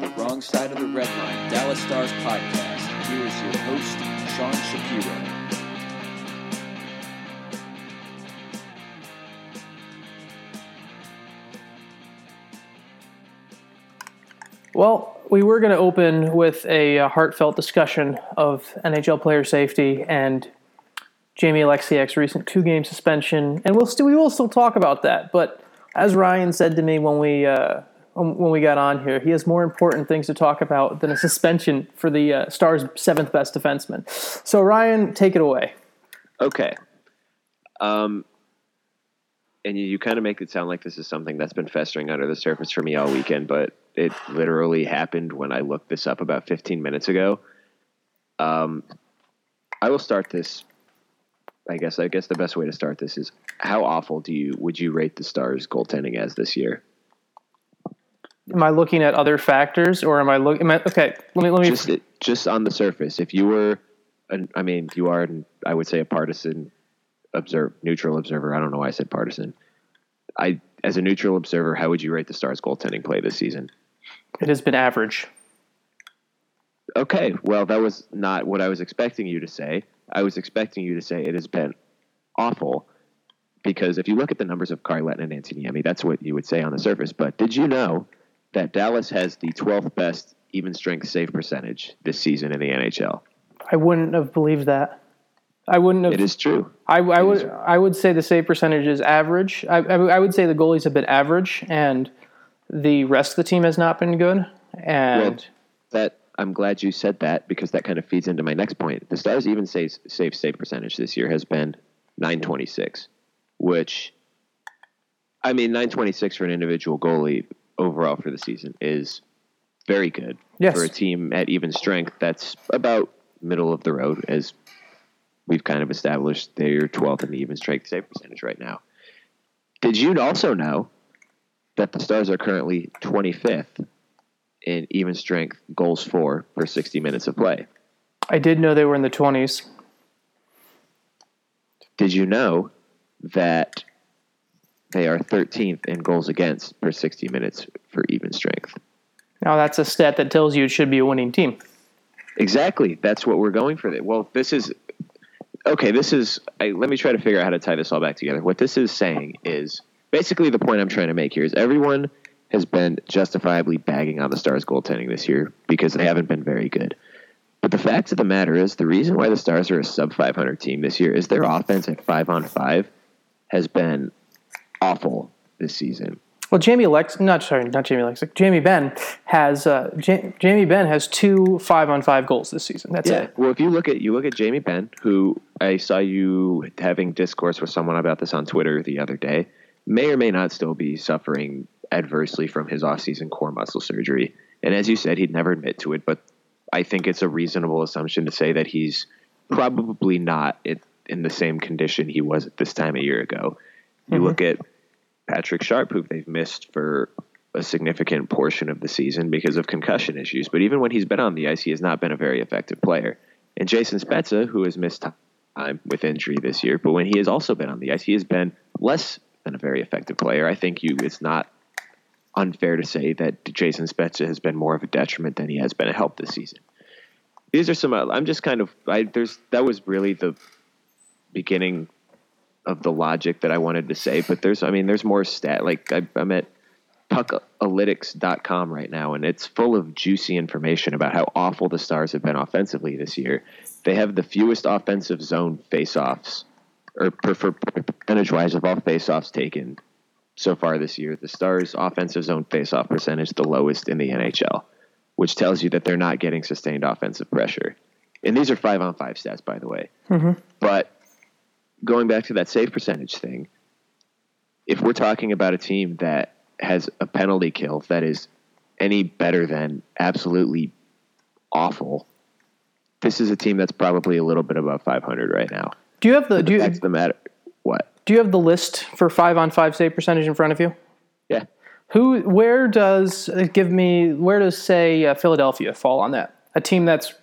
the Wrong Side of the Red Line Dallas Stars podcast. Here is your host, Sean Shapiro. Well, we were going to open with a heartfelt discussion of NHL player safety and Jamie Alexiak's recent 2-game suspension, and we will still talk about that. But as Ryan said to me when we got on here, he has more important things to talk about than a suspension for the Stars' 7th best defenseman. So Ryan, take it away. Okay. And you kind of make it sound like this is something that's been festering under the surface for me all weekend, but it literally happened when I looked this up about 15 minutes ago. I will start this. I guess the best way to start this is how awful would you rate the Stars goaltending as this year? Am I looking at other factors, or okay, let me just on the surface. If you were, I would say a partisan neutral observer. I don't know why I said partisan. As a neutral observer, how would you rate the Stars goaltending play this season? It has been average. Okay. Well, that was not what I was expecting you to say. I was expecting you to say it has been awful, because if you look at the numbers of Kari Lehtinen and Antti Niemi, that's what you would say on the surface. But did you know that Dallas has the 12th best even strength save percentage this season in the NHL? I wouldn't have believed that. I wouldn't have. It is true. I would say the save percentage is average. I would say the goalies have been average, and the rest of the team has not been good. And well, I'm glad you said that, because that kind of feeds into my next point. The Stars' even save percentage this year has been .926, which, I mean, .926 for an individual goalie overall for the season is very good. Yes. For a team at even strength, that's about middle of the road, as we've kind of established. They're 12th in the even strength save percentage right now. Did you also know that the Stars are currently 25th in even strength goals for 60 minutes of play? I did know they were in the 20s. Did you know that they are 13th in goals against per 60 minutes for even strength? Now that's a stat that tells you it should be a winning team. Exactly. That's what we're going for. Well, let me try to figure out how to tie this all back together. What this is saying is basically the point I'm trying to make here is everyone has been justifiably bagging on the Stars goaltending this year because they haven't been very good. But the fact of the matter is the reason why the Stars are a sub-500 team this year is their offense at 5-on-5 has been awful this season. Well, Jamie Benn has 2 5-on-5 goals this season. That's it. Well, if you look at Jamie Benn, who I saw you having discourse with someone about this on Twitter the other day, may or may not still be suffering adversely from his offseason core muscle surgery. And as you said, he'd never admit to it, but I think it's a reasonable assumption to say that he's probably not in the same condition he was at this time a year ago. You look at Patrick Sharp, who they've missed for a significant portion of the season because of concussion issues. But even when he's been on the ice, he has not been a very effective player. And Jason Spezza, who has missed time with injury this year, but when he has also been on the ice, he has been less than a very effective player. I think it's not unfair to say that Jason Spezza has been more of a detriment than he has been a help this season. These are some, that was really the beginning of the logic that I wanted to say, but there's more stat. Like I'm at puckalytics.com right now, and it's full of juicy information about how awful the Stars have been offensively this year. They have the fewest offensive zone faceoffs, or percentage wise of all faceoffs taken so far this year. The Stars' offensive zone faceoff percentage the lowest in the NHL, which tells you that they're not getting sustained offensive pressure. And these are 5-on-5 stats, by the way. Mm-hmm. But going back to that save percentage thing, if we're talking about a team that has a penalty kill that is any better than absolutely awful, this is a team that's probably a little bit above 500 right now. Do you have the? That's the matter. What? Do you have the list for 5-on-5 save percentage in front of you? Yeah. Where does Philadelphia fall on that? A team that's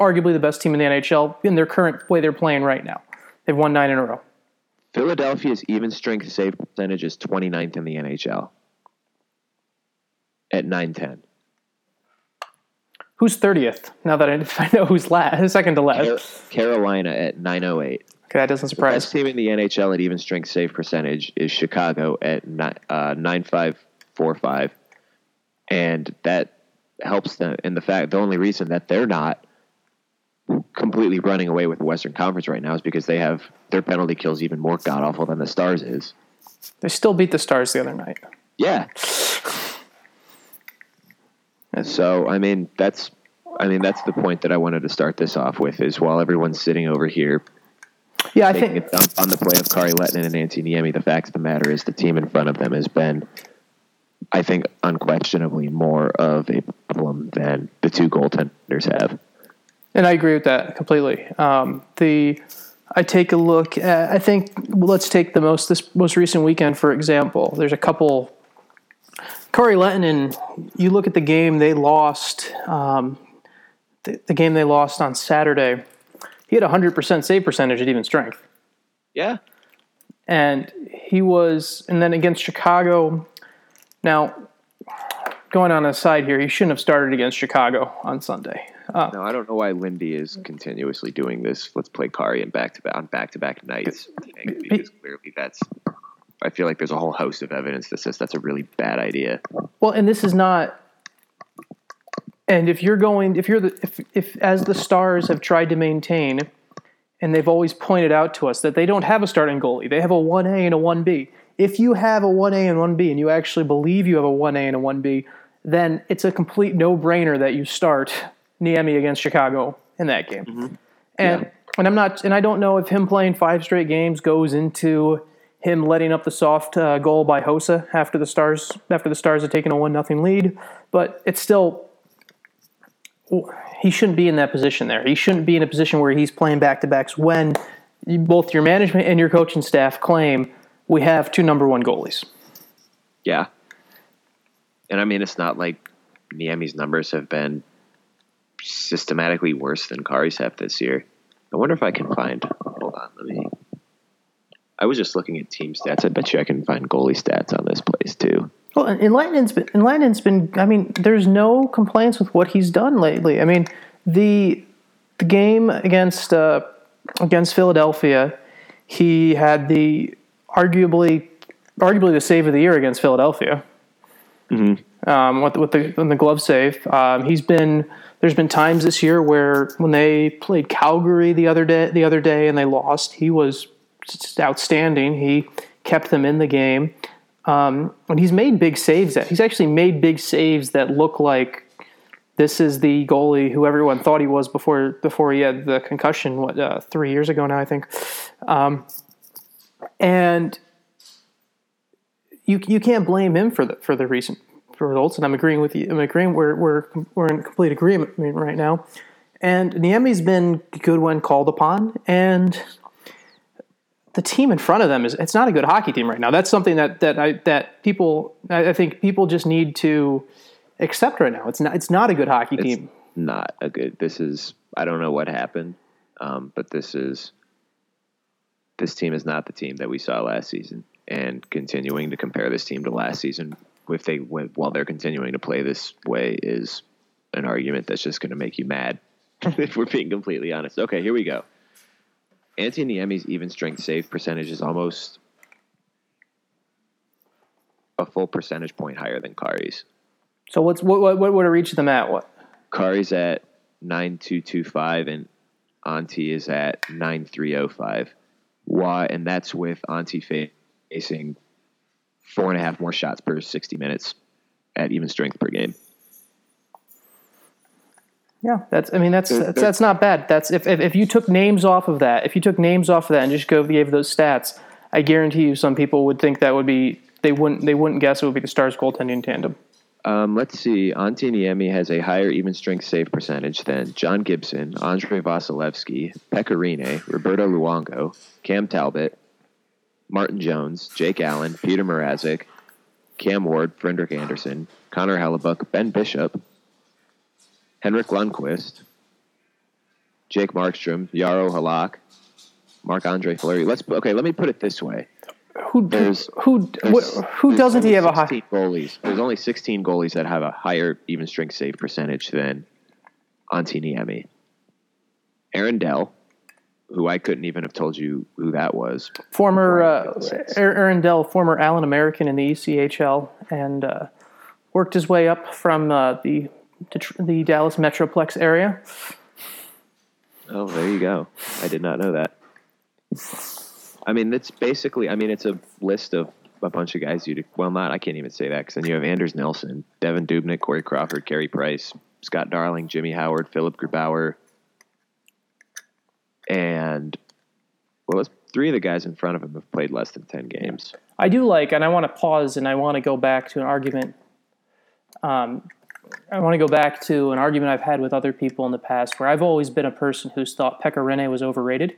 arguably the best team in the NHL in their current way they're playing right now. They've won 9 in a row. Philadelphia's even strength save percentage is 29th in the NHL at .910. Who's 30th? Now that I know who's last, second to last. Carolina at 908. Okay, that doesn't surprise me. The best team in the NHL at even strength save percentage is Chicago at 9545, and that helps them in the fact the only reason that they're not completely running away with the Western Conference right now is because they have their penalty kills even more god awful than the Stars is. They still beat the Stars the other night. Yeah. And so, that's the point that I wanted to start this off with is while everyone's sitting over here, yeah, I think it's on the play of Kari Lehtinen and Antti Niemi. The fact of the matter is the team in front of them has been, I think, unquestionably more of a problem than the two goaltenders have. And I agree with that completely. Let's take this most recent weekend, for example. There's a couple. Kari Lehtinen, you look at the game they lost, the game they lost on Saturday. He had 100% save percentage at even strength. Yeah. And then against Chicago. Now, going on a side here, he shouldn't have started against Chicago on Sunday. No, I don't know why Lindy is continuously doing this. Let's play Kari on back-to-back nights. Because clearly I feel like there's a whole host of evidence that says that's a really bad idea. Well, and this is not. And if as the Stars have tried to maintain, and they've always pointed out to us that they don't have a starting goalie, they have a 1A and a 1B. If you have a 1A and 1B, and you actually believe you have a 1A and a 1B, then it's a complete no-brainer that you start Niemi against Chicago in that game. Mm-hmm. And I don't know if him playing five straight games goes into him letting up the soft goal by Hossa after the Stars had taken a 1-0 lead, but it's still. He shouldn't be in that position there. He shouldn't be in a position where he's playing back-to-backs when both your management and your coaching staff claim we have two number one goalies. Yeah. And, it's not like Niemi's numbers have been systematically worse than Kari's have this year. I wonder if I can find – hold on, let me – I was just looking at team stats. I bet you I can find goalie stats on this place too. Well, and Lehtninen's been. There's no complaints with what he's done lately. The game against Philadelphia, he had the arguably the save of the year against Philadelphia. Mm-hmm. With the glove save, there's been times this year where when they played Calgary the other day and they lost, he was outstanding. He kept them in the game. And he's actually made big saves that look like this is the goalie who everyone thought he was before he had the concussion. 3 years ago now, I think. And you can't blame him for the recent results. And I'm agreeing with you. We're in complete agreement right now. And Niemi's been good when called upon, and the team in front of them it's not a good hockey team right now. That's something that people just need to accept right now. It's not a good hockey team. Not a good. I don't know what happened, but this team is not the team that we saw last season. And continuing to compare this team to last season, while they're continuing to play this way, is an argument that's just going to make you mad. If we're being completely honest. Okay, here we go. Antti Niemi's even strength save percentage is almost a full percentage point higher than Kari's. So what would it reach them at? What? Kari's at 9225 and Antti is at 9305. Why? And that's with Antti facing 4.5 more shots per 60 minutes at even strength per game. Yeah, that's not bad. That's if you took names off of that, and just gave those stats, I guarantee you some people would think that would be they wouldn't guess it would be the Stars goaltending tandem. Let's see. Antti Niemi has a higher even strength save percentage than John Gibson, Andrei Vasilevskiy, Pekka Rinne, Roberto Luongo, Cam Talbot, Martin Jones, Jake Allen, Peter Mrazek, Cam Ward, Frederick Anderson, Connor Hellebuyck, Ben Bishop, Henrik Lundqvist, Jake Markstrom, Jaro Halak, Marc-Andre Fleury. Let me put it this way: who doesn't he have a high? There's only 16 goalies that have a higher even strength save percentage than Antti Niemi, Aaron Dell, who I couldn't even have told you who that was. Aaron Dell, former Allen American in the ECHL, and worked his way up from the Dallas Metroplex area. Oh, there you go. I did not know that. I mean, it's basically, it's a list of a bunch of guys I can't even say that, because then you have Anders Nilsson, Devin Dubnik, Corey Crawford, Carey Price, Scott Darling, Jimmy Howard, Philip Grubauer, and three of the guys in front of him have played less than 10 games. I do like, and I want to pause and I want to go back to an argument. I want to go back to an argument I've had with other people in the past, where I've always been a person who's thought Pekka Rinne was overrated.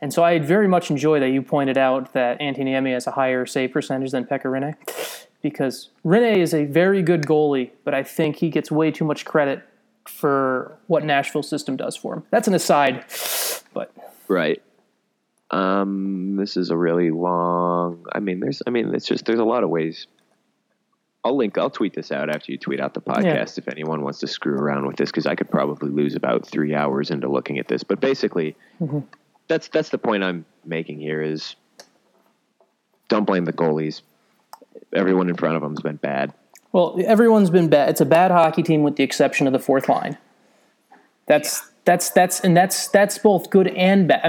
And so I very much enjoy that you pointed out that Antti Niemi has a higher save percentage than Pekka Rinne, because Rinne is a very good goalie, but I think he gets way too much credit for what Nashville's system does for him. That's an aside, but... Right. This is a really long... there's a lot of ways... I'll tweet this out after you tweet out the podcast if anyone wants to screw around with this, because I could probably lose about 3 hours into looking at this. But basically, that's the point I'm making here is don't blame the goalies. Everyone in front of them has been bad. Well, everyone's been bad. It's a bad hockey team with the exception of the fourth line. That's both good and bad.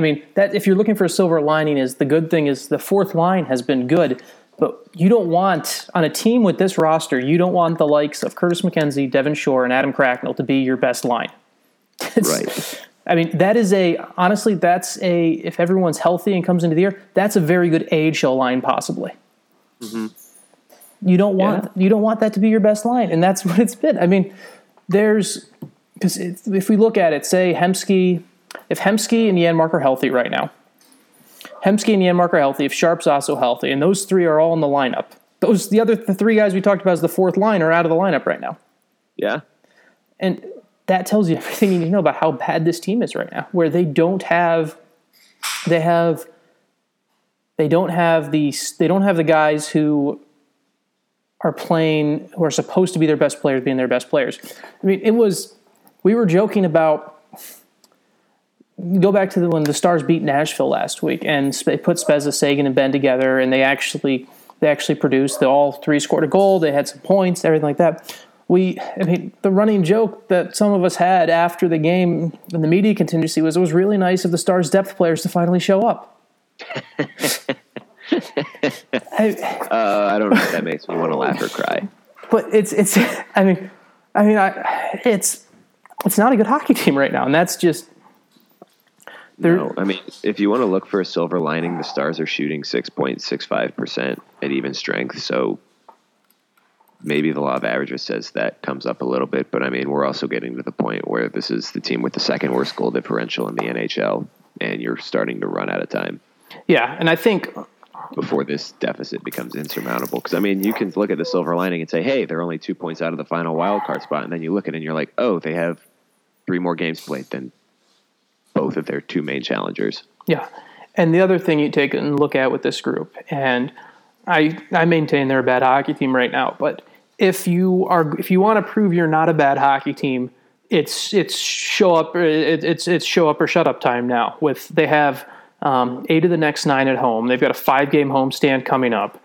If you're looking for a silver lining, is the good thing is the fourth line has been good. But you don't want, on a team with this roster, you don't want the likes of Curtis McKenzie, Devin Shore, and Adam Cracknell to be your best line. Right. If everyone's healthy and comes into the year, that's a very good AHL line possibly. Mm-hmm. You don't want that to be your best line, and that's what it's been. Because if we look at it, say Hemsky, if Hemsky and Janmark are healthy right now, Hemsky and Janmark are healthy, if Sharp's also healthy, and those three are all in the lineup. The three guys we talked about as the fourth line are out of the lineup right now. Yeah. And that tells you everything you need to know about how bad this team is right now, where they don't have the guys who are playing, who are supposed to be their best players being their best players. We were joking about, go back to when the Stars beat Nashville last week, and they put Spezza, Sagan, and Ben together, and they actually produced. They all three scored a goal. They had some points, everything like that. The running joke that some of us had after the game and the media contingency was it was really nice of the Stars' depth players to finally show up. I don't know if that makes me want to laugh or cry. But it's not a good hockey team right now, and that's just. If you want to look for a silver lining, the Stars are shooting 6.65% at even strength. So maybe the law of averages says that comes up a little bit. But, we're also getting to the point where this is the team with the second worst goal differential in the NHL, and you're starting to run out of time. Yeah, and I think... before this deficit becomes insurmountable. Because, you can look at the silver lining and say, hey, they're only 2 points out of the final wild card spot. And then you look at it and you're like, oh, they have 3 more games played than both of their 2 main challengers. Yeah. And the other thing you take and look at with this group, and I maintain they're a bad hockey team right now, but if you want to prove you're not a bad hockey team, it's show up or shut up time now. With they have 8 of the next 9 at home. They've got a 5-game homestand coming up.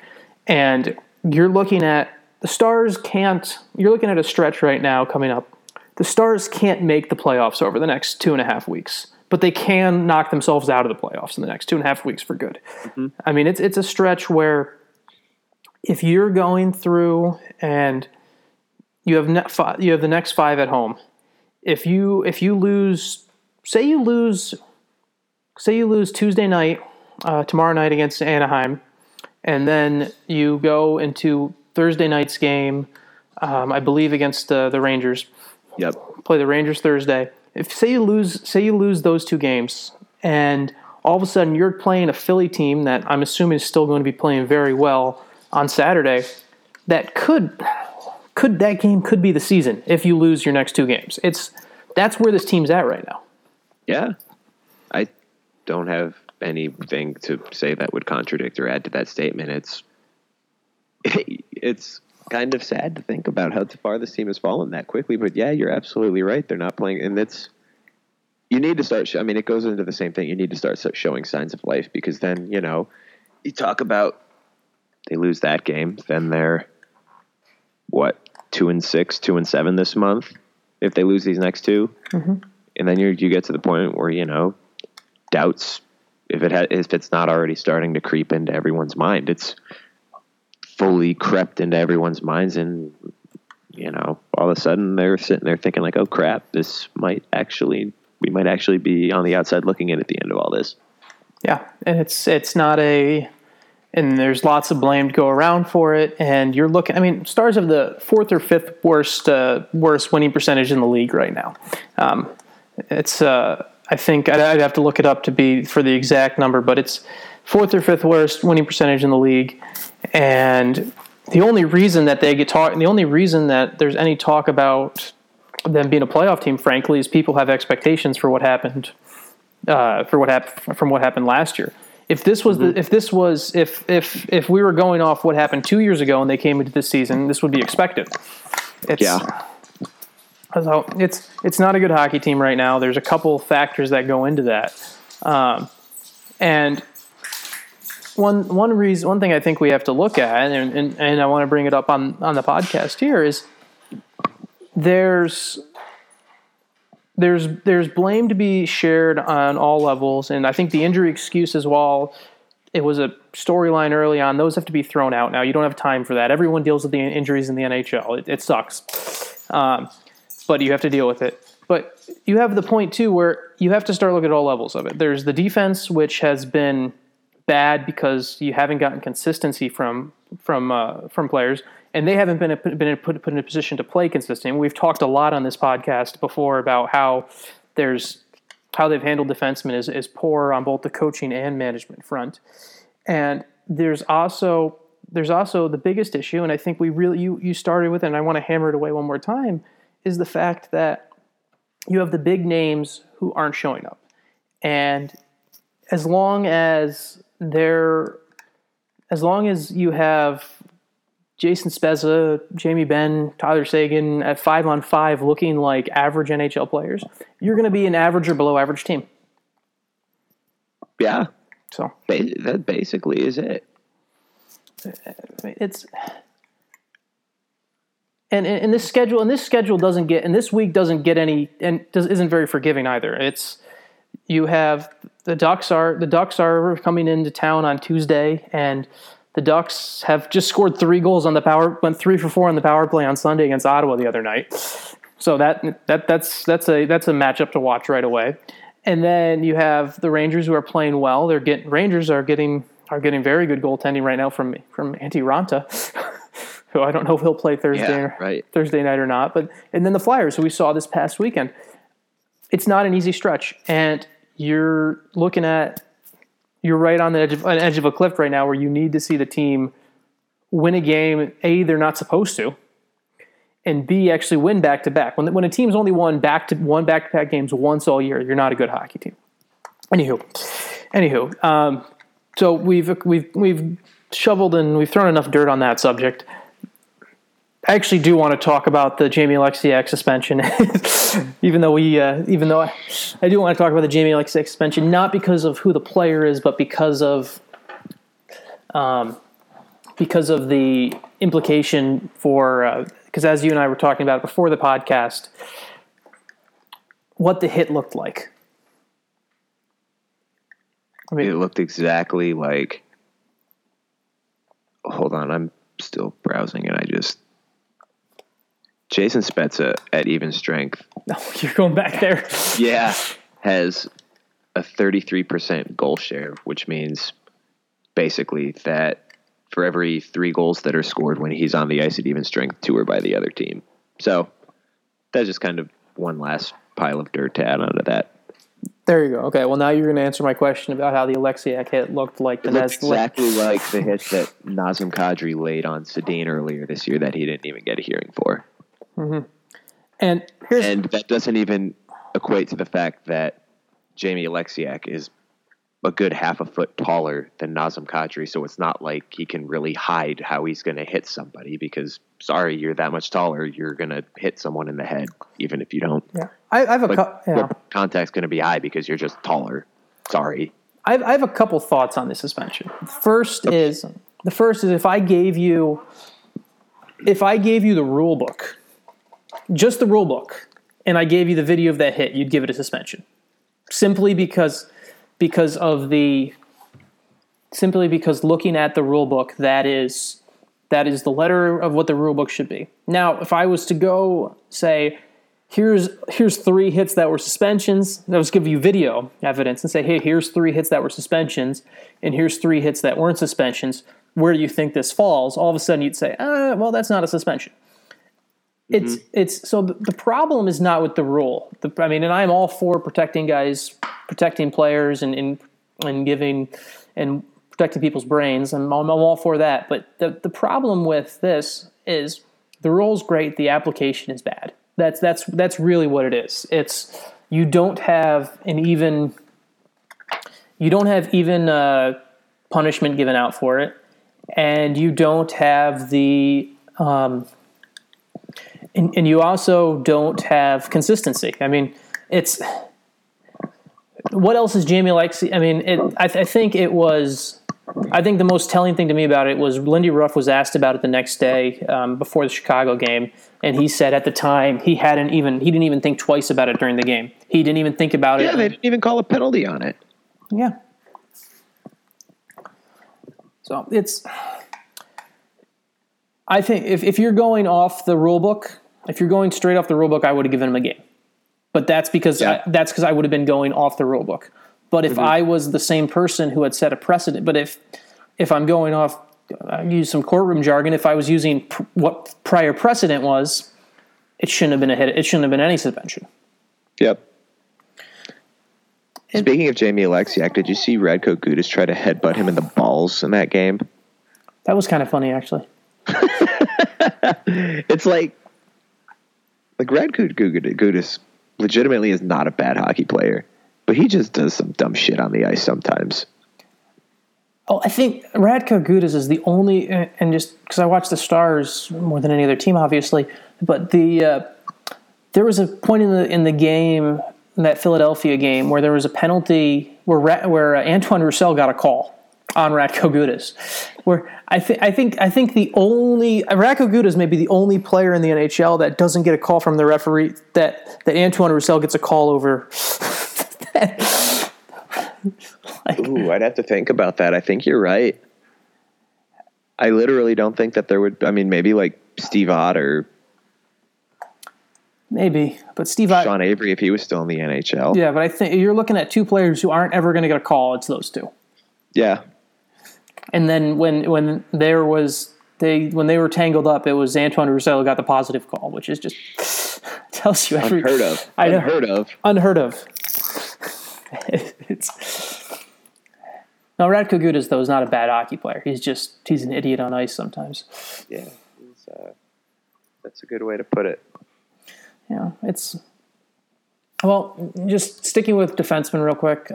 And you're looking at a stretch right now coming up. The Stars can't make the playoffs over the next 2.5 weeks, but they can knock themselves out of the playoffs in the next 2.5 weeks for good. Mm-hmm. It's a stretch where if you're going through and you have the next 5 at home, if you lose Tuesday night, tomorrow night against Anaheim, and then you go into Thursday night's game, I believe against the Rangers. Yep. Play the Rangers Thursday. If say you lose those 2 games, and all of a sudden you're playing a Philly team that I'm assuming is still going to be playing very well on Saturday, that could be the season if you lose your next 2 games. That's where this team's at right now. Yeah. I don't have anything to say that would contradict or add to that statement. It's kind of sad to think about how far this team has fallen that quickly. But yeah, you're absolutely right. They're not playing, and that's, you need to start. I mean, it goes into the same thing. You need to start showing signs of life, because then, you know, you talk about they lose that game, then they're what, 2-6, 2-7 this month if they lose these next two, and then you get to the point where, you know, doubts, if it's not already starting to creep into everyone's mind, it's fully crept into everyone's minds, and you know, all of a sudden they're sitting there thinking like, oh crap, this might actually, we might actually be on the outside looking in at the end of all this. Yeah, and it's not a, and there's lots of blame to go around for it. And you're looking, I mean, Stars have the 4th or 5th worst winning percentage in the league right now. I think I'd have to look it up to be for the exact number, but it's 4th or 5th worst winning percentage in the league. And the only reason that they get talk, and the only reason that there's any talk about them being a playoff team, frankly, is people have expectations for what happened, from what happened last year. If this was if we were going off what happened 2 years ago and they came into this season, this would be expected. So it's not a good hockey team right now. There's a couple factors that go into that, and one thing I think we have to look at, and I want to bring it up on the podcast here, is There's blame to be shared on all levels, and I think the injury excuses, while it was a storyline early on, those have to be thrown out now. You don't have time for that. Everyone deals with the injuries in the NHL. It sucks, but you have to deal with it. But you have the point, too, where you have to start looking at all levels of it. There's the defense, which has been bad because you haven't gotten consistency from players, and they haven't been put in a position to play consistently. We've talked a lot on this podcast before about how they've handled defensemen is poor on both the coaching and management front. And there's also the biggest issue, and I think we really you started with it, and I want to hammer it away one more time, is the fact that you have the big names who aren't showing up. And as long as you have Jason Spezza, Jamie Benn, Tyler Sagan at 5-on-5 looking like average NHL players, you're going to be an average or below average team. Yeah. So that basically is it. This week isn't very forgiving either. You have the Ducks are coming into town on Tuesday, and the Ducks have just scored 3 goals on the power, went 3-for-4 on the power play on Sunday against Ottawa the other night. So that's a matchup to watch right away. And then you have the Rangers, who are playing well. Rangers are getting very good goaltending right now from Antti Ranta. Who I don't know if he'll play Thursday night or not. And then the Flyers, who we saw this past weekend. It's not an easy stretch, and you're right on the edge of a cliff right now, where you need to see the team win a game A, they're not supposed to, and B, actually win back to back. When a team's only won back to back games once all year, you're not a good hockey team. Anywho, so we've shoveled and we've thrown enough dirt on that subject. I actually do want to talk about the Jamie Alexiak suspension, I do want to talk about the Jamie Alexiak suspension, not because of who the player is, but because of the implication for, because as you and I were talking about it before the podcast, what the hit looked like. I mean, it looked exactly like. Hold on, I'm still browsing, and I just. Jason Spezza at even strength. Oh, you're going back there. Yeah, has a 33% goal share, which means basically that for every 3 goals that are scored when he's on the ice at even strength, 2 are by the other team. So that's just kind of one last pile of dirt to add onto that. There you go. Okay, well, now you're going to answer my question about how the Alexiak hit looked like. Exactly like the hit that Nazem Kadri laid on Sedin earlier this year that he didn't even get a hearing for. Mm-hmm. And that doesn't even equate to the fact that Jamie Alexiak is a good half a foot taller than Nazem Kadri, so it's not like he can really hide how he's going to hit somebody because, sorry, you're that much taller, you're going to hit someone in the head, even if you don't. Yeah, I have a contact's going to be high because you're just taller. Sorry. I have a couple thoughts on this suspension. The first is if I gave you the rule book, just the rule book, and I gave you the video of that hit, you'd give it a suspension, simply because looking at the rule book, that is the letter of what the rule book should be. Now, if I was to go say, here's three hits that were suspensions, I was give you video evidence and say, hey, here's three hits that were suspensions, and here's three hits that weren't suspensions. Where do you think this falls? All of a sudden, you'd say, well, that's not a suspension. Mm-hmm. So the problem is not with the rule. And I'm all for protecting guys, protecting players, and giving and protecting people's brains. I'm all for that. But the problem with this is the rule's great, the application is bad. That's really what it is. It's you don't have even punishment given out for it, and you don't have the and you also don't have consistency. It's. What else is Jamie Alexiak? I think the most telling thing to me about it was Lindy Ruff was asked about it the next day before the Chicago game, and he said at the time he didn't even think twice about it during the game. He didn't even think about it. Yeah, they didn't even call a penalty on it. Yeah. So I think if you're going off the rule book, if you're going straight off the rule book, I would have given him a game. But that's because I would have been going off the rule book. But if I was the same person who had set a precedent, but if I'm going off, I use some courtroom jargon, if I was using what prior precedent was, it shouldn't have been a hit. It shouldn't have been any suspension. Yep. Speaking of Jamie Alexiak, did you see Radko Gudas try to headbutt him in the balls in that game? That was kind of funny, actually. It's like Radko Gudas legitimately is not a bad hockey player, but he just does some dumb shit on the ice sometimes. Oh, I think Radko Gudas is the only, and just because I watch the Stars more than any other team, obviously, but there was a point in the game, in that Philadelphia game, where there was a penalty where Antoine Roussel got a call on Radko Gudas, where I think the only Radko Gudas may be the only player in the NHL that doesn't get a call from the referee that Antoine Roussel gets a call over. Ooh, I'd have to think about that. I think you're right. I literally don't think that there would. Maybe like Steve Ott or Sean Avery if he was still in the NHL. Yeah, but I think you're looking at two players who aren't ever going to get a call. It's those two. Yeah. And then when they were tangled up, it was Antoine Roussel got the positive call, which is just tells you everything. Unheard of. Radko Gudas though is not a bad hockey player. He's an idiot on ice sometimes. Yeah, that's a good way to put it. Yeah, just sticking with defensemen real quick.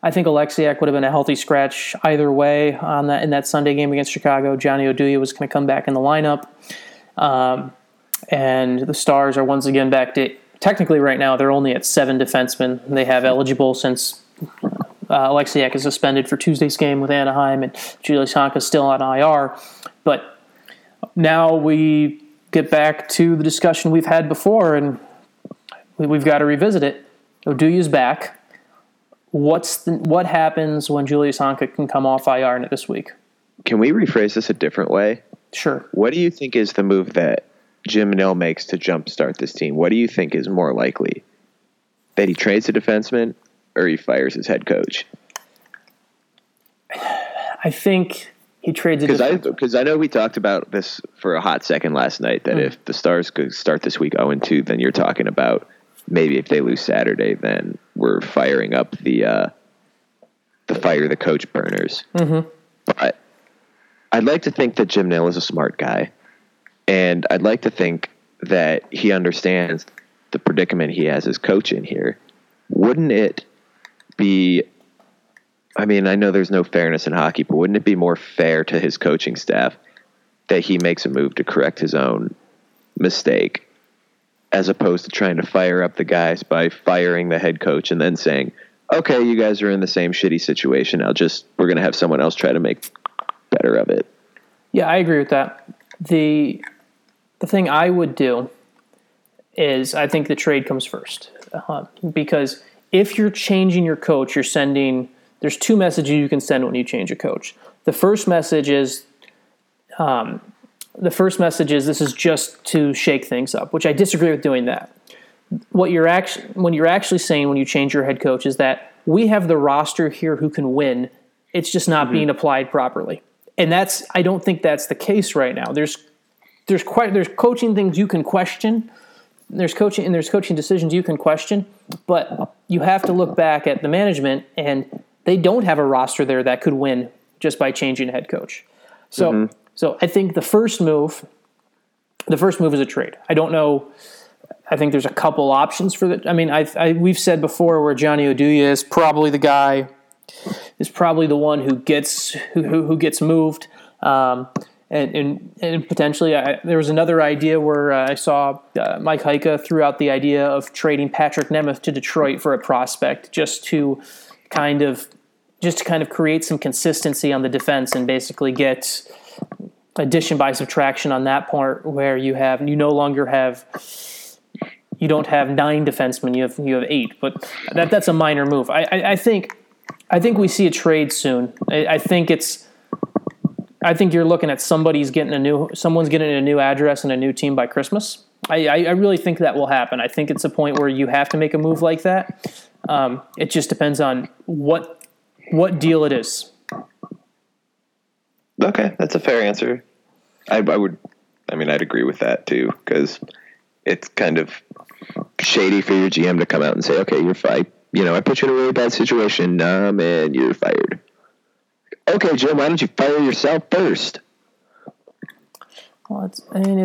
I think Alexiak would have been a healthy scratch either way on that in that Sunday game against Chicago. Johnny Oduya was going to come back in the lineup, and the Stars are once again back to technically right now they're only at 7 defensemen they have eligible since Alexiak is suspended for Tuesday's game with Anaheim and Julius Honka is still on IR. But now we get back to the discussion we've had before, and we've got to revisit it. Oduya's back. What happens when Julius Honka can come off IR this week? Can we rephrase this a different way? Sure. What do you think is the move that Jim Nill makes to jumpstart this team? What do you think is more likely? That he trades a defenseman or he fires his head coach? I think he trades a defenseman. Because I know we talked about this for a hot second last night, that if the Stars could start this week 0-2, then you're talking about maybe if they lose Saturday, then we're firing up the fire the coach burners. Mm-hmm. But I'd like to think that Jim Nill is a smart guy, and I'd like to think that he understands the predicament he has as coach in here. Wouldn't it be I mean, I know there's no fairness in hockey, but wouldn't it be more fair to his coaching staff that he makes a move to correct his own mistake as opposed to trying to fire up the guys by firing the head coach and then saying, okay, you guys are in the same shitty situation. We're going to have someone else try to make better of it. Yeah, I agree with that. The thing I would do is I think the trade comes first because if you're changing your coach, there's two messages you can send when you change a coach. The first message is this is just to shake things up, which I disagree with doing that. What you're actually saying when you change your head coach is that we have the roster here who can win. It's just not being applied properly. And I don't think that's the case right now. There's coaching things you can question. There's coaching decisions you can question, but you have to look back at the management, and they don't have a roster there that could win just by changing a head coach. So I think the first move is a trade. I don't know. I think there's a couple options for that. I mean, we've said before where Johnny Oduya is probably the guy, is probably the one who gets moved. And potentially, there was another idea where I saw Mike Heika threw out the idea of trading Patrick Nemeth to Detroit for a prospect just to kind of create some consistency on the defense and basically get addition by subtraction on that part where you don't have 9 defensemen, you have 8. But that's a minor move. I think we see a trade soon. I think you're looking at someone's getting a new address and a new team by Christmas. I really think that will happen. I think it's a point where you have to make a move like that. It just depends on what deal it is. Okay, that's a fair answer. I'd agree with that too, because it's kind of shady for your GM to come out and say, okay, you're fired. You know, I put you in a really bad situation, and you're fired. Okay, Jim, why don't you fire yourself first? Well, I'm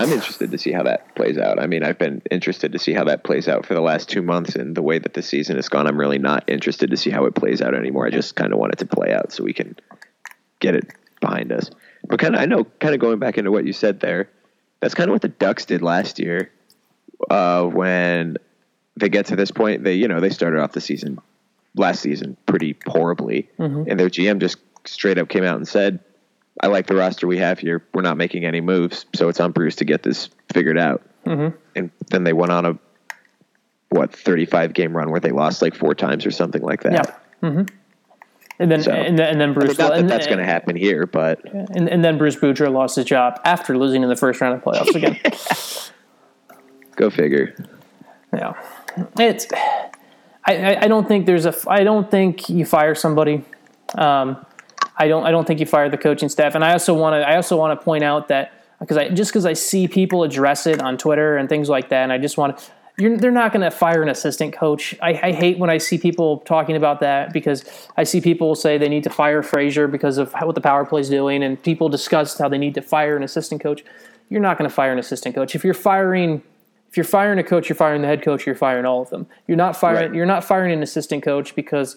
interested to see how that plays out. I mean, I've been interested to see how that plays out for the last 2 months, and the way that the season has gone, I'm really not interested to see how it plays out anymore. I just kind of want it to play out so we can get it behind us. But kind of going back into what you said there, that's kind of what the Ducks did last year when they get to this point, they started off last season pretty horribly, and their GM just straight up came out and said, I like the roster we have here. We're not making any moves. So it's on Bruce to get this figured out. Mm-hmm. And then they went on a 35 game run where they lost like 4 times or something like that. Yeah. Mm-hmm. And then Bruce, not that that's going to happen here, but and then Bruce Boudreau lost his job after losing in the first round of playoffs again. Go figure. Yeah. I don't think you fire somebody. I don't think you fire the coaching staff. And I also want to point out that because I see people address it on Twitter and things like that, and I just want to. They're not going to fire an assistant coach. I hate when I see people talking about that, because I see people say they need to fire Frazier because of what the power play is doing, and people discuss how they need to fire an assistant coach. You're not going to fire an assistant coach. If you're firing a coach, you're firing the head coach. You're firing all of them. You're not firing an assistant coach because,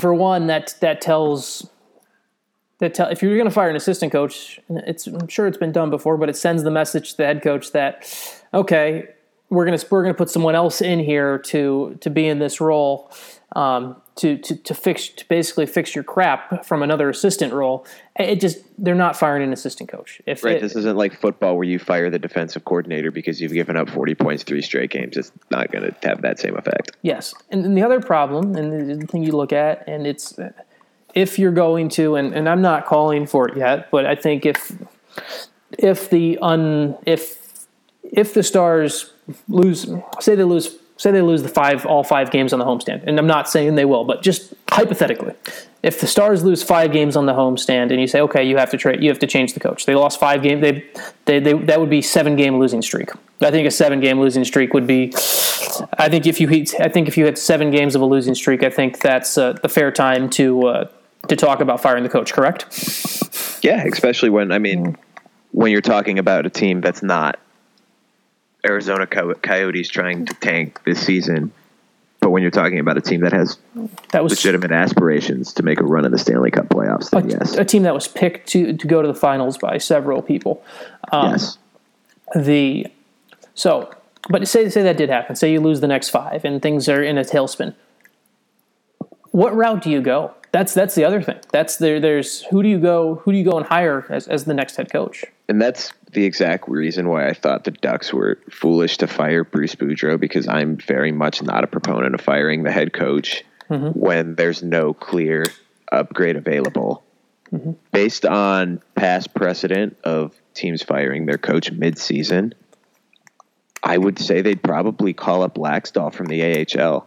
for one, if you're going to fire an assistant coach, I'm sure it's been done before, but it sends the message to the head coach that, okay, we're going to put someone else in here to be in this role, to basically fix your crap from another assistant role. They're not firing an assistant coach. This isn't like football where you fire the defensive coordinator because you've given up 40 points 3 straight games. It's not going to have that same effect. Yes, and the other problem, and the thing you look at, and it's if you're going to, and I'm not calling for it yet, but I think if the Stars lose the all five games on the homestand, and I'm not saying they will, but just hypothetically, if the Stars lose 5 games on the homestand, and you say, okay, you have to change the coach. They lost 5 games. That would be 7-game losing streak. I think a 7-game losing streak would be. I think if you hit 7 games of a losing streak, I think that's the fair time to talk about firing the coach. Correct? Yeah, especially when you're talking about a team that's not Arizona Coyotes trying to tank this season. But when you're talking about a team that has legitimate aspirations to make a run in the Stanley Cup playoffs, then yes. A team that was picked to go to the finals by several people. Yes. But say that did happen. Say you lose the next five and things are in a tailspin. What route do you go? That's the other thing. There's who do you go and hire as the next head coach? And that's the exact reason why I thought the Ducks were foolish to fire Bruce Boudreau, because I'm very much not a proponent of firing the head coach when there's no clear upgrade available. Mm-hmm. Based on past precedent of teams firing their coach mid-season, I would say they'd probably call up Laxdal from the AHL.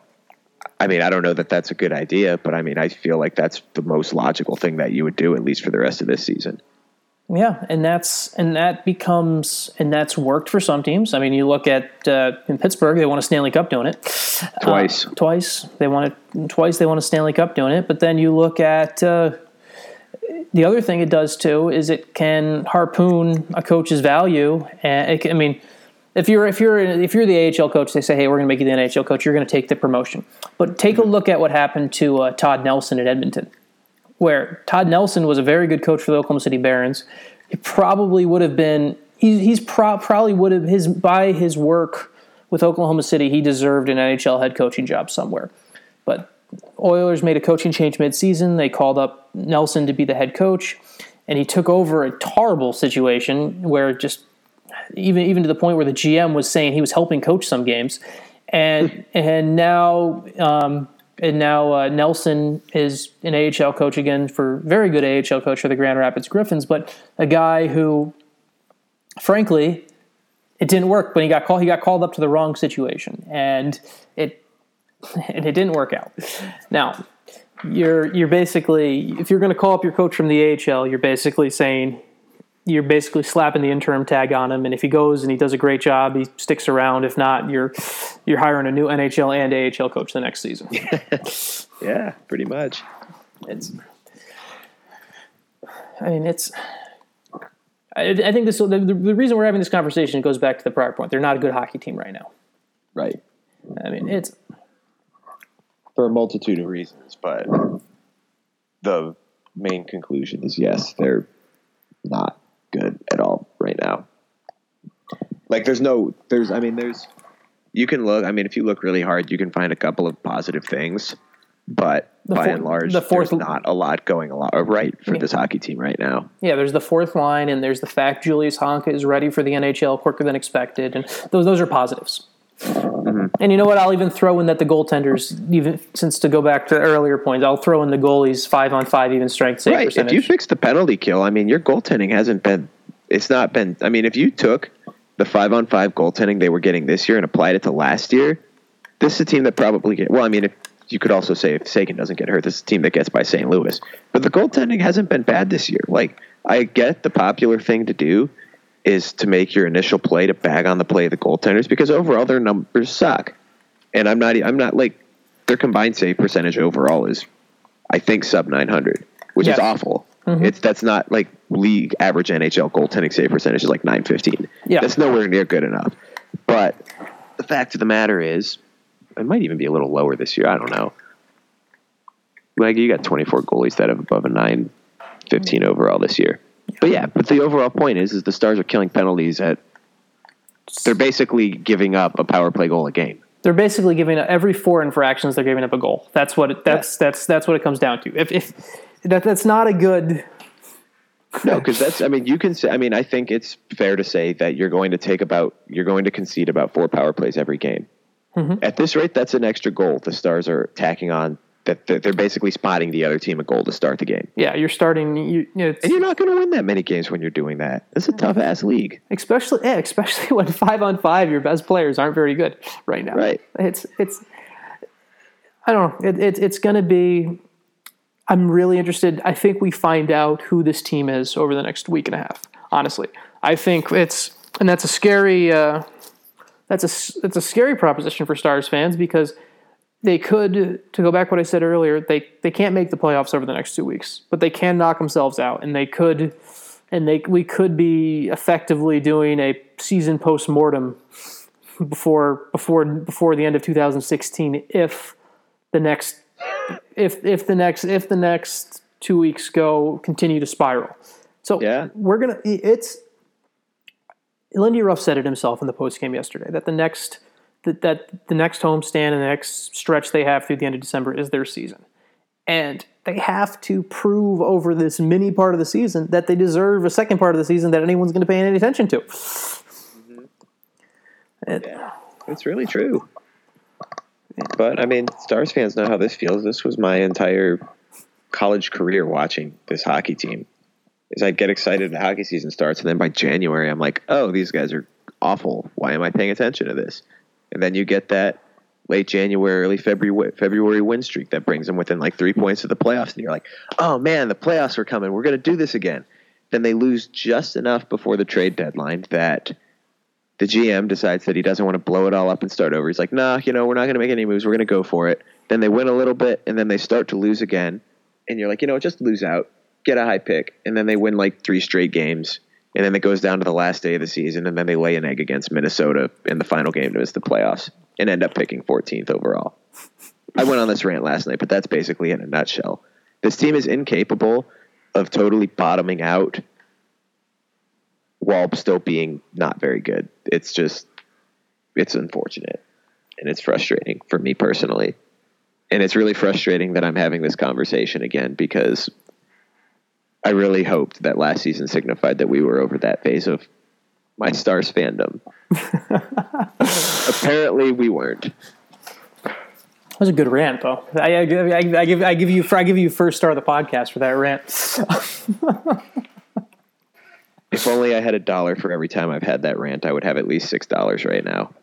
I mean, I don't know that that's a good idea, but I mean, I feel like that's the most logical thing that you would do, at least for the rest of this season. Yeah, and that's worked for some teams. I mean, you look at in Pittsburgh, they won a Stanley Cup doing it twice. They won a Stanley Cup doing it. But then you look at the other thing it does too is it can harpoon a coach's value. And it can, I mean, if you're the AHL coach, they say, hey, we're going to make you the NHL coach. You're going to take the promotion. But take a look at what happened to Todd Nelson at Edmonton, where Todd Nelson was a very good coach for the Oklahoma City Barons. He probably would have been – by his work with Oklahoma City, he deserved an NHL head coaching job somewhere. But Oilers made a coaching change midseason. They called up Nelson to be the head coach, and he took over a horrible situation where just even to the point where the GM was saying he was helping coach some games. And now Nelson is an AHL coach again, for very good AHL coach for the Grand Rapids Griffins, but a guy who, frankly, it didn't work. When he got called up to the wrong situation, and it didn't work out. Now, you're basically, if you're going to call up your coach from the AHL, you're basically slapping the interim tag on him, and if he goes and he does a great job, he sticks around. If not, you're hiring a new NHL and AHL coach the next season. Yeah, pretty much. I think this. The reason we're having this conversation goes back to the prior point. They're not a good hockey team right now. Right. I mean, it's for a multitude of reasons, but the main conclusion is yes, they're not good at all right now. Like you can look, I mean, if you look really hard, you can find a couple of positive things, but by and large, there's not a lot going right for this hockey team right now. Yeah. There's the fourth line, and there's the fact Julius Honka is ready for the NHL quicker than expected. And those are positives. Mm-hmm. And you know what? I'll even throw in that the goaltenders, even since to go back to earlier points, I'll throw in the goalies 5-on-5 even strength save percentage. If you fix the penalty kill, I mean, your goaltending hasn't been. I mean, if you took the 5-on-5 goaltending they were getting this year and applied it to last year, this is a team that probably get. Well, I mean, if you could also say if Sagan doesn't get hurt, this is a team that gets by St. Louis. But the goaltending hasn't been bad this year. Like, I get the popular thing to do is to make your initial play to bag on the play of the goaltenders, because overall their numbers suck. And I'm not like their combined save percentage overall is, I think, sub 900, which is awful. Mm-hmm. That's not like league average. NHL goaltending save percentage is like 915. Yeah. That's nowhere near good enough. But the fact of the matter is it might even be a little lower this year. I don't know. Like, you got 24 goalies that have above a 915 overall this year. But the overall point is the Stars are killing penalties at. They're basically giving up a power play goal a game. They're basically giving up every 4 infractions. They're giving up a goal. That's what it comes down to. If that's not a good. No, because that's. I mean, you can say. I mean, I think it's fair to say that you're going to concede about 4 power plays every game. Mm-hmm. At this rate, that's an extra goal the Stars are tacking on. That they're basically spotting the other team a goal to start the game. Yeah, you're starting. And you're not going to win that many games when you're doing that. It's a tough-ass league. Especially when 5-on-5, your best players aren't very good right now. Right. It's. I don't know. It's going to be. I'm really interested. I think we find out who this team is over the next week and a half. Honestly, I think it's, and that's a scary. That's a scary proposition for Stars fans, because. They could, to go back to what I said earlier, they can't make the playoffs over the next 2 weeks, but they can knock themselves out, and we could be effectively doing a season postmortem before the end of 2016 if the next 2 weeks go continue to spiral. So yeah. Lindy Ruff said it himself in the postgame yesterday that the next homestand and the next stretch they have through the end of December is their season. And they have to prove over this mini part of the season that they deserve a second part of the season that anyone's going to pay any attention to. Mm-hmm. Yeah, it's really true. Yeah. But, I mean, Stars fans know how this feels. This was my entire college career watching this hockey team. Is I get excited when the hockey season starts, and then by January I'm like, oh, these guys are awful. Why am I paying attention to this? And then you get that late January, early February win streak that brings them within like 3 points of the playoffs. And you're like, oh, man, the playoffs are coming. We're going to do this again. Then they lose just enough before the trade deadline that the GM decides that he doesn't want to blow it all up and start over. He's like, nah, we're not going to make any moves. We're going to go for it. Then they win a little bit, and then they start to lose again. And you're like, just lose out. Get a high pick. And then they win like 3 straight games. And then it goes down to the last day of the season, and then they lay an egg against Minnesota in the final game to miss the playoffs and end up picking 14th overall. I went on this rant last night, but that's basically in a nutshell. This team is incapable of totally bottoming out while still being not very good. It's unfortunate, and it's frustrating for me personally. And it's really frustrating that I'm having this conversation again because I really hoped that last season signified that we were over that phase of my Stars fandom. Apparently, we weren't. That was a good rant, though. I give you first star of the podcast for that rant. If only I had $1 for every time I've had that rant, I would have at least $6 right now.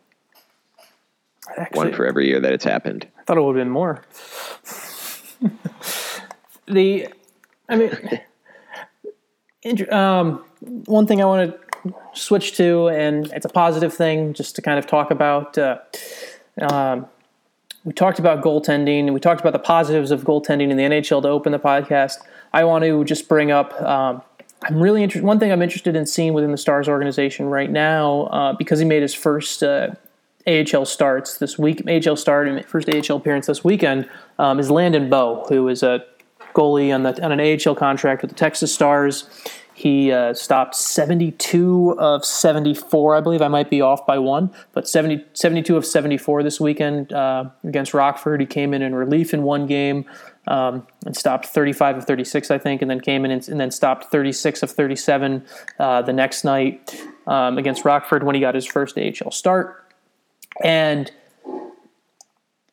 Actually, one for every year that it's happened. I thought it would have been more. One thing I want to switch to, and it's a positive thing, just to kind of talk about. We talked about goaltending, and we talked about the positives of goaltending in the NHL to open the podcast. I want to just bring up. I'm really interested. One thing I'm interested in seeing within the Stars organization right now, because he made his first AHL appearance this weekend, is Landon Bowe, who is a goalie on an AHL contract with the Texas Stars. He stopped 72 of 74, I believe. I might be off by one, but 72 of 74 this weekend against Rockford. He came in relief in one game and stopped 35 of 36, I think, and then came in and then stopped 36 of 37 the next night against Rockford when he got his first AHL start. And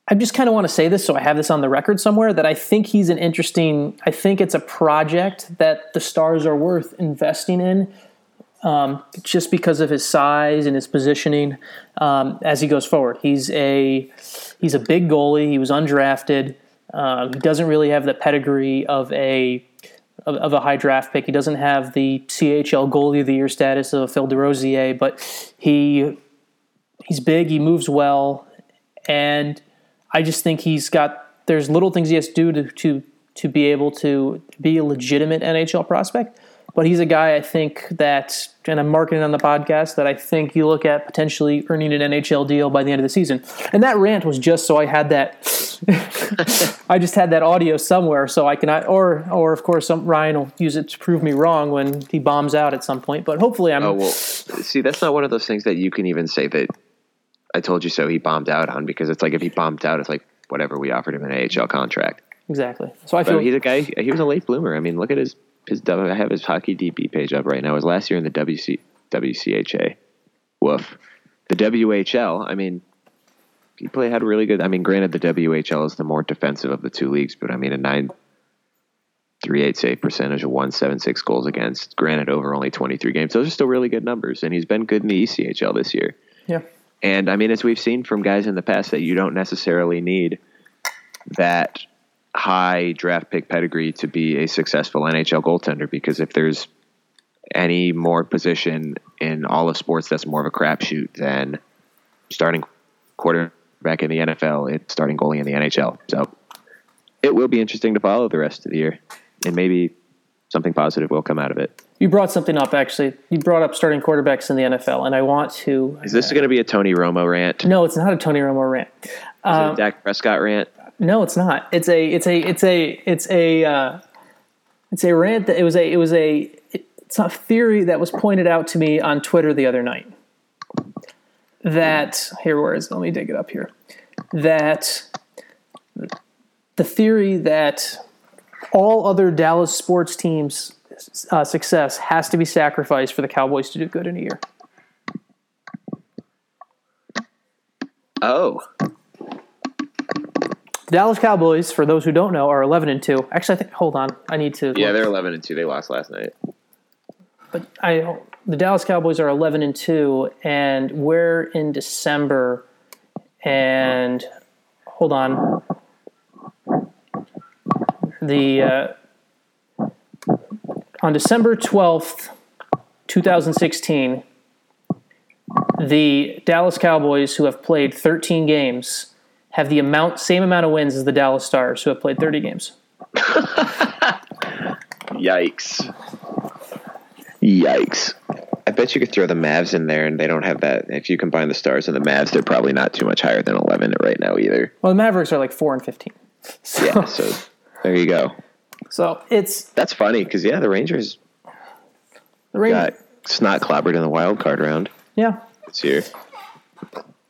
I just kind of want to say this so I have this on the record somewhere, that I think he's an interesting – I think it's a project that the Stars are worth investing in just because of his size and his positioning as he goes forward. He's a big goalie. He was undrafted. He doesn't really have the pedigree of a high draft pick. He doesn't have the CHL goalie of the year status of Phil DeRozier, but he's big. He moves well, and – I just think there's little things he has to do to be able to be a legitimate NHL prospect, but he's a guy I think that, and I'm marking it on the podcast, that I think you look at potentially earning an NHL deal by the end of the season. And that rant was just so I had that, I just had that audio somewhere so I cannot, or of course Ryan will use it to prove me wrong when he bombs out at some point, but hopefully I'm. Oh, well, see, that's not one of those things that you can even say that I told you so he bombed out on, because it's like if he bombed out, it's like whatever, we offered him an AHL contract. Exactly. So I feel he's a guy. He was a late bloomer. I mean, look at his. I have his hockey DP page up right now. It was last year in the WCHA. Woof. The WHL. I mean, he had really good. I mean, granted, the WHL is the more defensive of the two leagues, but I mean, a 9.38 save percentage, a 1.76 goals against. Granted, over only 23 games, those are still really good numbers, and he's been good in the ECHL this year. Yeah. And, I mean, as we've seen from guys in the past, that you don't necessarily need that high draft pick pedigree to be a successful NHL goaltender, because if there's any more position in all of sports that's more of a crapshoot than starting quarterback in the NFL, it's starting goalie in the NHL. So it will be interesting to follow the rest of the year. And maybe something positive will come out of it. You brought something up, actually. You brought up starting quarterbacks in the NFL, and I want to... Is this going to be a Tony Romo rant? No, it's not a Tony Romo rant. Is it a Dak Prescott rant? No, it's not. It's a rant that it's a theory that was pointed out to me on Twitter the other night. Let me dig it up here. That the theory that all other Dallas sports teams' success has to be sacrificed for the Cowboys to do good in a year. Oh. The Dallas Cowboys, for those who don't know, are 11-2. Actually, they're 11-2. They lost last night. But the Dallas Cowboys are 11-2, and we're in December. And hold on, on December 12th, 2016, the Dallas Cowboys, who have played 13 games, have the same amount of wins as the Dallas Stars, who have played 30 games. Yikes. I bet you could throw the Mavs in there, and they don't have that. If you combine the Stars and the Mavs, they're probably not too much higher than 11 right now either. Well, the Mavericks are like 4-15. So there you go. So that's funny because the Rangers got snot clobbered in the wild card round. Yeah, this year.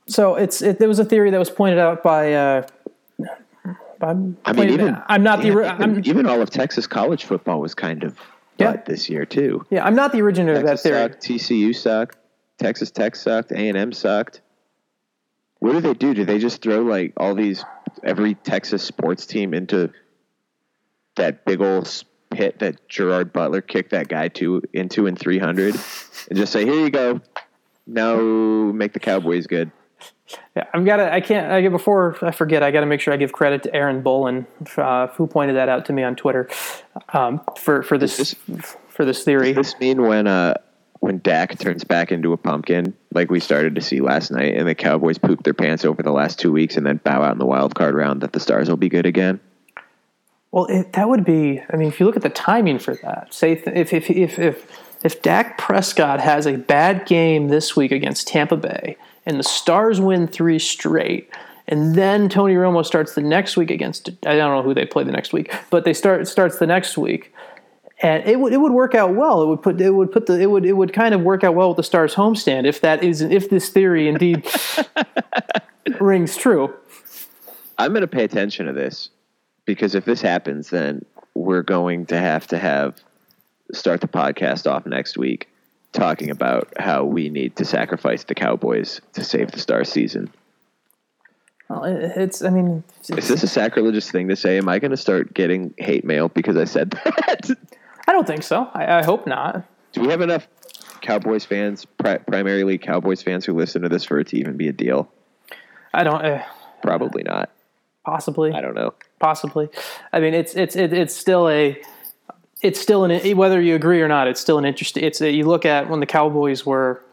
So there was a theory that was pointed out by. Even all of Texas college football was kind of. Yeah. This year too. Yeah, I'm not the originator of that theory. Texas sucked, TCU sucked, Texas Tech sucked, A&M sucked. What do they do? Do they just throw every Texas sports team into that big old pit that Gerard Butler kicked that guy into in 300 and just say, here you go. Now make the Cowboys good. Yeah, before I forget, I got to make sure I give credit to Aaron Bolin, who pointed that out to me on Twitter, for this theory. Does this mean when Dak turns back into a pumpkin, like we started to see last night, and the Cowboys pooped their pants over the last 2 weeks and then bow out in the wild card round, that the Stars will be good again? Well, that would be. I mean, if you look at the timing for that, say if Dak Prescott has a bad game this week against Tampa Bay. And the Stars win 3 straight. And then Tony Romo starts the next week against – I don't know who they play the next week. But they starts the next week. And it would work out well. It would kind of work out well with the Stars homestand if this theory indeed rings true. I'm going to pay attention to this because if this happens, then we're going to have – start the podcast off next week talking about how we need to sacrifice the Cowboys to save the Star season. Well, is this a sacrilegious thing to say? Am I going to start getting hate mail because I said that? I don't think so. I hope not. Do we have enough Cowboys fans, primarily Cowboys fans who listen to this for it to even be a deal? I don't. Probably not. Possibly. I don't know. Possibly. I mean, it's still a. It's still an whether you agree or not. It's still an interesting. You look at when the Cowboys were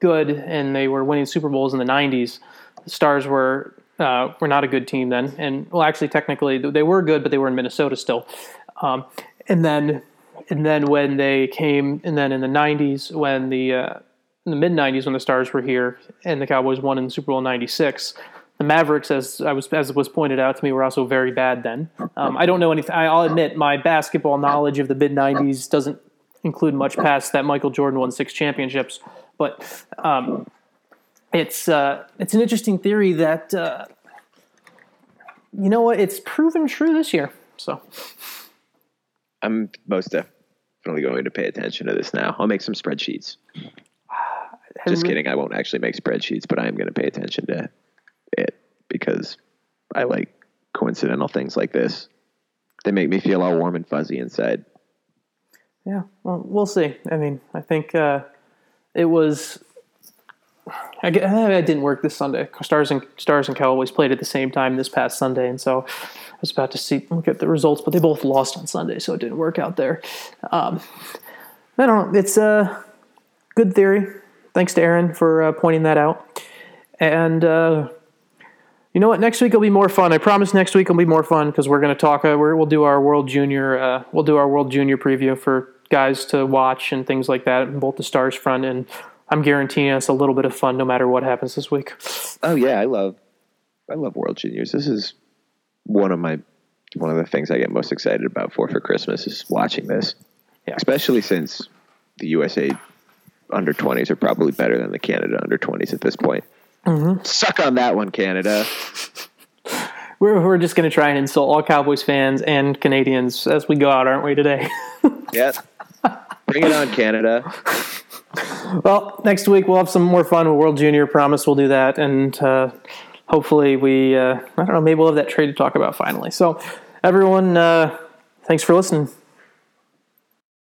good and they were winning Super Bowls in the '90s. The Stars were not a good team then, and actually, technically, they were good, but they were in Minnesota still. And then in the '90s, when in the mid '90s, when the Stars were here and the Cowboys won in the Super Bowl in '96. The Mavericks, as was pointed out to me, were also very bad then. I don't know anything. I'll admit my basketball knowledge of the mid-'90s doesn't include much past that Michael Jordan won 6 championships. But it's an interesting theory that you know what? It's proven true this year. So I'm most definitely going to pay attention to this now. I'll make some spreadsheets. Just kidding. I won't actually make spreadsheets, but I am going to pay attention to it because I like coincidental things like this. They make me feel all warm and fuzzy inside. Yeah, well, we'll see. I mean, I think it was. I didn't work this Sunday. Stars and Cowboys played at the same time this past Sunday, and so I was about to look at the results, but they both lost on Sunday, so it didn't work out there. I don't know. It's a good theory. Thanks to Aaron for pointing that out, and. You know what? Next week will be more fun. I promise. Next week will be more fun because we're going to talk. We'll do our World Junior. We'll do our World Junior preview for guys to watch and things like that on both the Stars front. And I'm guaranteeing us a little bit of fun no matter what happens this week. Oh yeah, I love World Juniors. This is one of the things I get most excited about for Christmas is watching this. Yeah. Especially since the USA under 20s are probably better than the Canada under 20s at this point. Mm-hmm. Suck on that one, Canada. We're just going to try and insult all Cowboys fans and Canadians as we go out, aren't we, today? Yep. Bring it on, Canada. Well, next week we'll have some more fun with World Junior. Promise we'll do that. And hopefully we, I don't know, maybe we'll have that trade to talk about finally. So everyone, thanks for listening.